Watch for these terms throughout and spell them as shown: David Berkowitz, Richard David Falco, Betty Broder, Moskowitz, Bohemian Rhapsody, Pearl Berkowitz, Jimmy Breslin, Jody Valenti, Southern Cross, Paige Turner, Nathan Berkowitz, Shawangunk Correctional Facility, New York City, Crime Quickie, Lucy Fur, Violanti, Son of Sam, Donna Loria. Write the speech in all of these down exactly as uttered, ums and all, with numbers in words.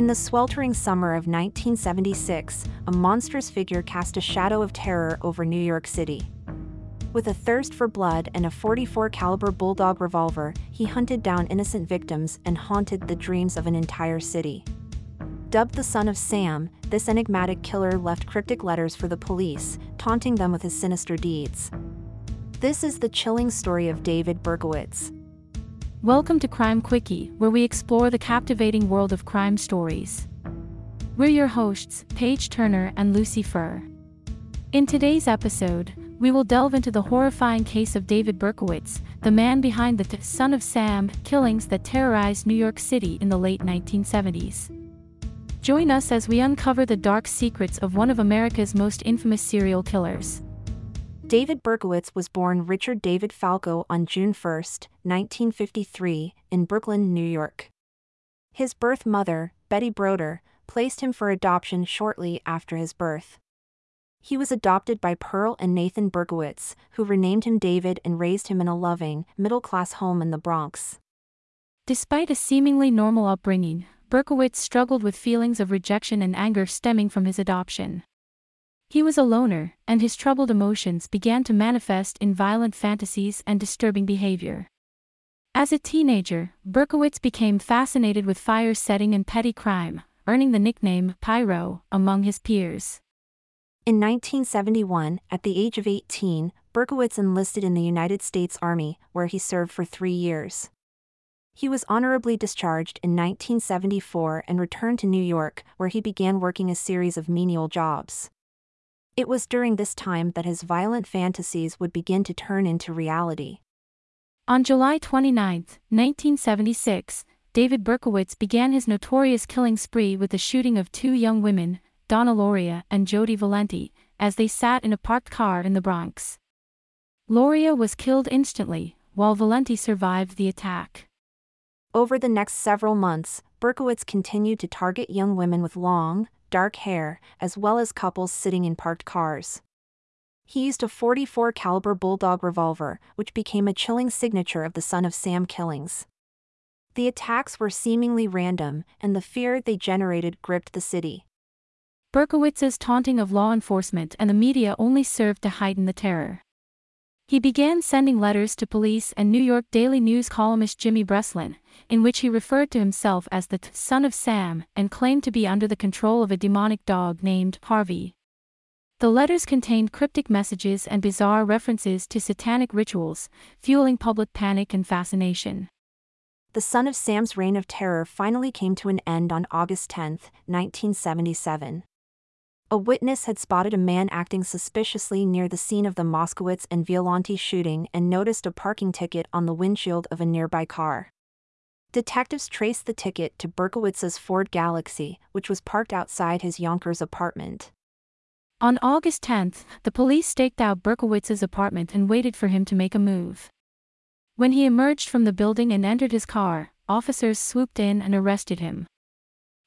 In the sweltering summer of nineteen seventy-six, a monstrous figure cast a shadow of terror over New York City. With a thirst for blood and a forty-four caliber bulldog revolver, he hunted down innocent victims and haunted the dreams of an entire city. Dubbed the Son of Sam, this enigmatic killer left cryptic letters for the police, taunting them with his sinister deeds. This is the chilling story of David Berkowitz. Welcome to Crime Quickie, where we explore the captivating world of crime stories. We're your hosts, Paige Turner and Lucy Fur. In today's episode, we will delve into the horrifying case of David Berkowitz, the man behind the Son of Sam killings that terrorized New York City in the late nineteen seventies. Join us as we uncover the dark secrets of one of America's most infamous serial killers. David Berkowitz was born Richard David Falco on June first, nineteen fifty-three, in Brooklyn, New York. His birth mother, Betty Broder, placed him for adoption shortly after his birth. He was adopted by Pearl and Nathan Berkowitz, who renamed him David and raised him in a loving, middle-class home in the Bronx. Despite a seemingly normal upbringing, Berkowitz struggled with feelings of rejection and anger stemming from his adoption. He was a loner, and his troubled emotions began to manifest in violent fantasies and disturbing behavior. As a teenager, Berkowitz became fascinated with fire setting and petty crime, earning the nickname Pyro among his peers. In nineteen seventy-one, at the age of eighteen, Berkowitz enlisted in the United States Army, where he served for three years. He was honorably discharged in nineteen seventy-four and returned to New York, where he began working a series of menial jobs. It was during this time that his violent fantasies would begin to turn into reality. On July twenty-ninth, nineteen seventy-six, David Berkowitz began his notorious killing spree with the shooting of two young women, Donna Loria and Jody Valenti, as they sat in a parked car in the Bronx. Loria was killed instantly, while Valenti survived the attack. Over the next several months, Berkowitz continued to target young women with long, dark hair, as well as couples sitting in parked cars. He used a forty-four caliber bulldog revolver, which became a chilling signature of the Son of Sam killings. The attacks were seemingly random, and the fear they generated gripped the city. Berkowitz's taunting of law enforcement and the media only served to heighten the terror. He began sending letters to police and New York Daily News columnist Jimmy Breslin, in which he referred to himself as the Son of Sam and claimed to be under the control of a demonic dog named Harvey. The letters contained cryptic messages and bizarre references to satanic rituals, fueling public panic and fascination. The Son of Sam's reign of terror finally came to an end on August tenth, nineteen seventy-seven. A witness had spotted a man acting suspiciously near the scene of the Moskowitz and Violanti shooting and noticed a parking ticket on the windshield of a nearby car. Detectives traced the ticket to Berkowitz's Ford Galaxy, which was parked outside his Yonkers apartment. On August tenth, the police staked out Berkowitz's apartment and waited for him to make a move. When he emerged from the building and entered his car, officers swooped in and arrested him.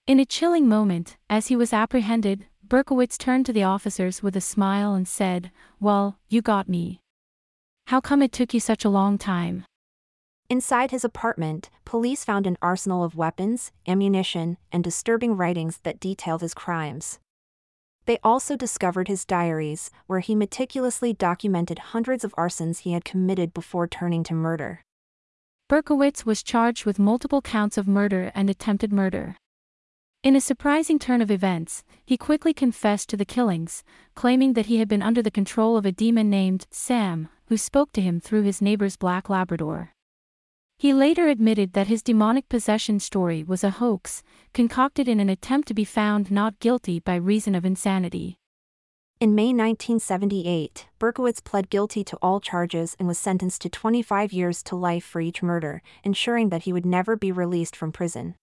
In a chilling moment, as he was apprehended, Berkowitz turned to the officers with a smile and said, "Well, you got me. How come it took you such a long time?" Inside his apartment, police found an arsenal of weapons, ammunition, and disturbing writings that detailed his crimes. They also discovered his diaries, where he meticulously documented hundreds of arsons he had committed before turning to murder. Berkowitz was charged with multiple counts of murder and attempted murder. In a surprising turn of events, he quickly confessed to the killings, claiming that he had been under the control of a demon named Sam, who spoke to him through his neighbor's black Labrador. He later admitted that his demonic possession story was a hoax, concocted in an attempt to be found not guilty by reason of insanity. In May nineteen seventy-eight, Berkowitz pled guilty to all charges and was sentenced to twenty-five years to life for each murder, ensuring that he would never be released from prison.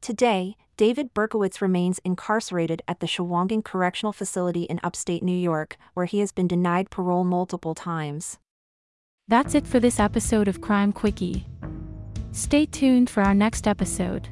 Today, David Berkowitz remains incarcerated at the Shawangunk Correctional Facility in upstate New York, where he has been denied parole multiple times. That's it for this episode of Crime Quickie. Stay tuned for our next episode.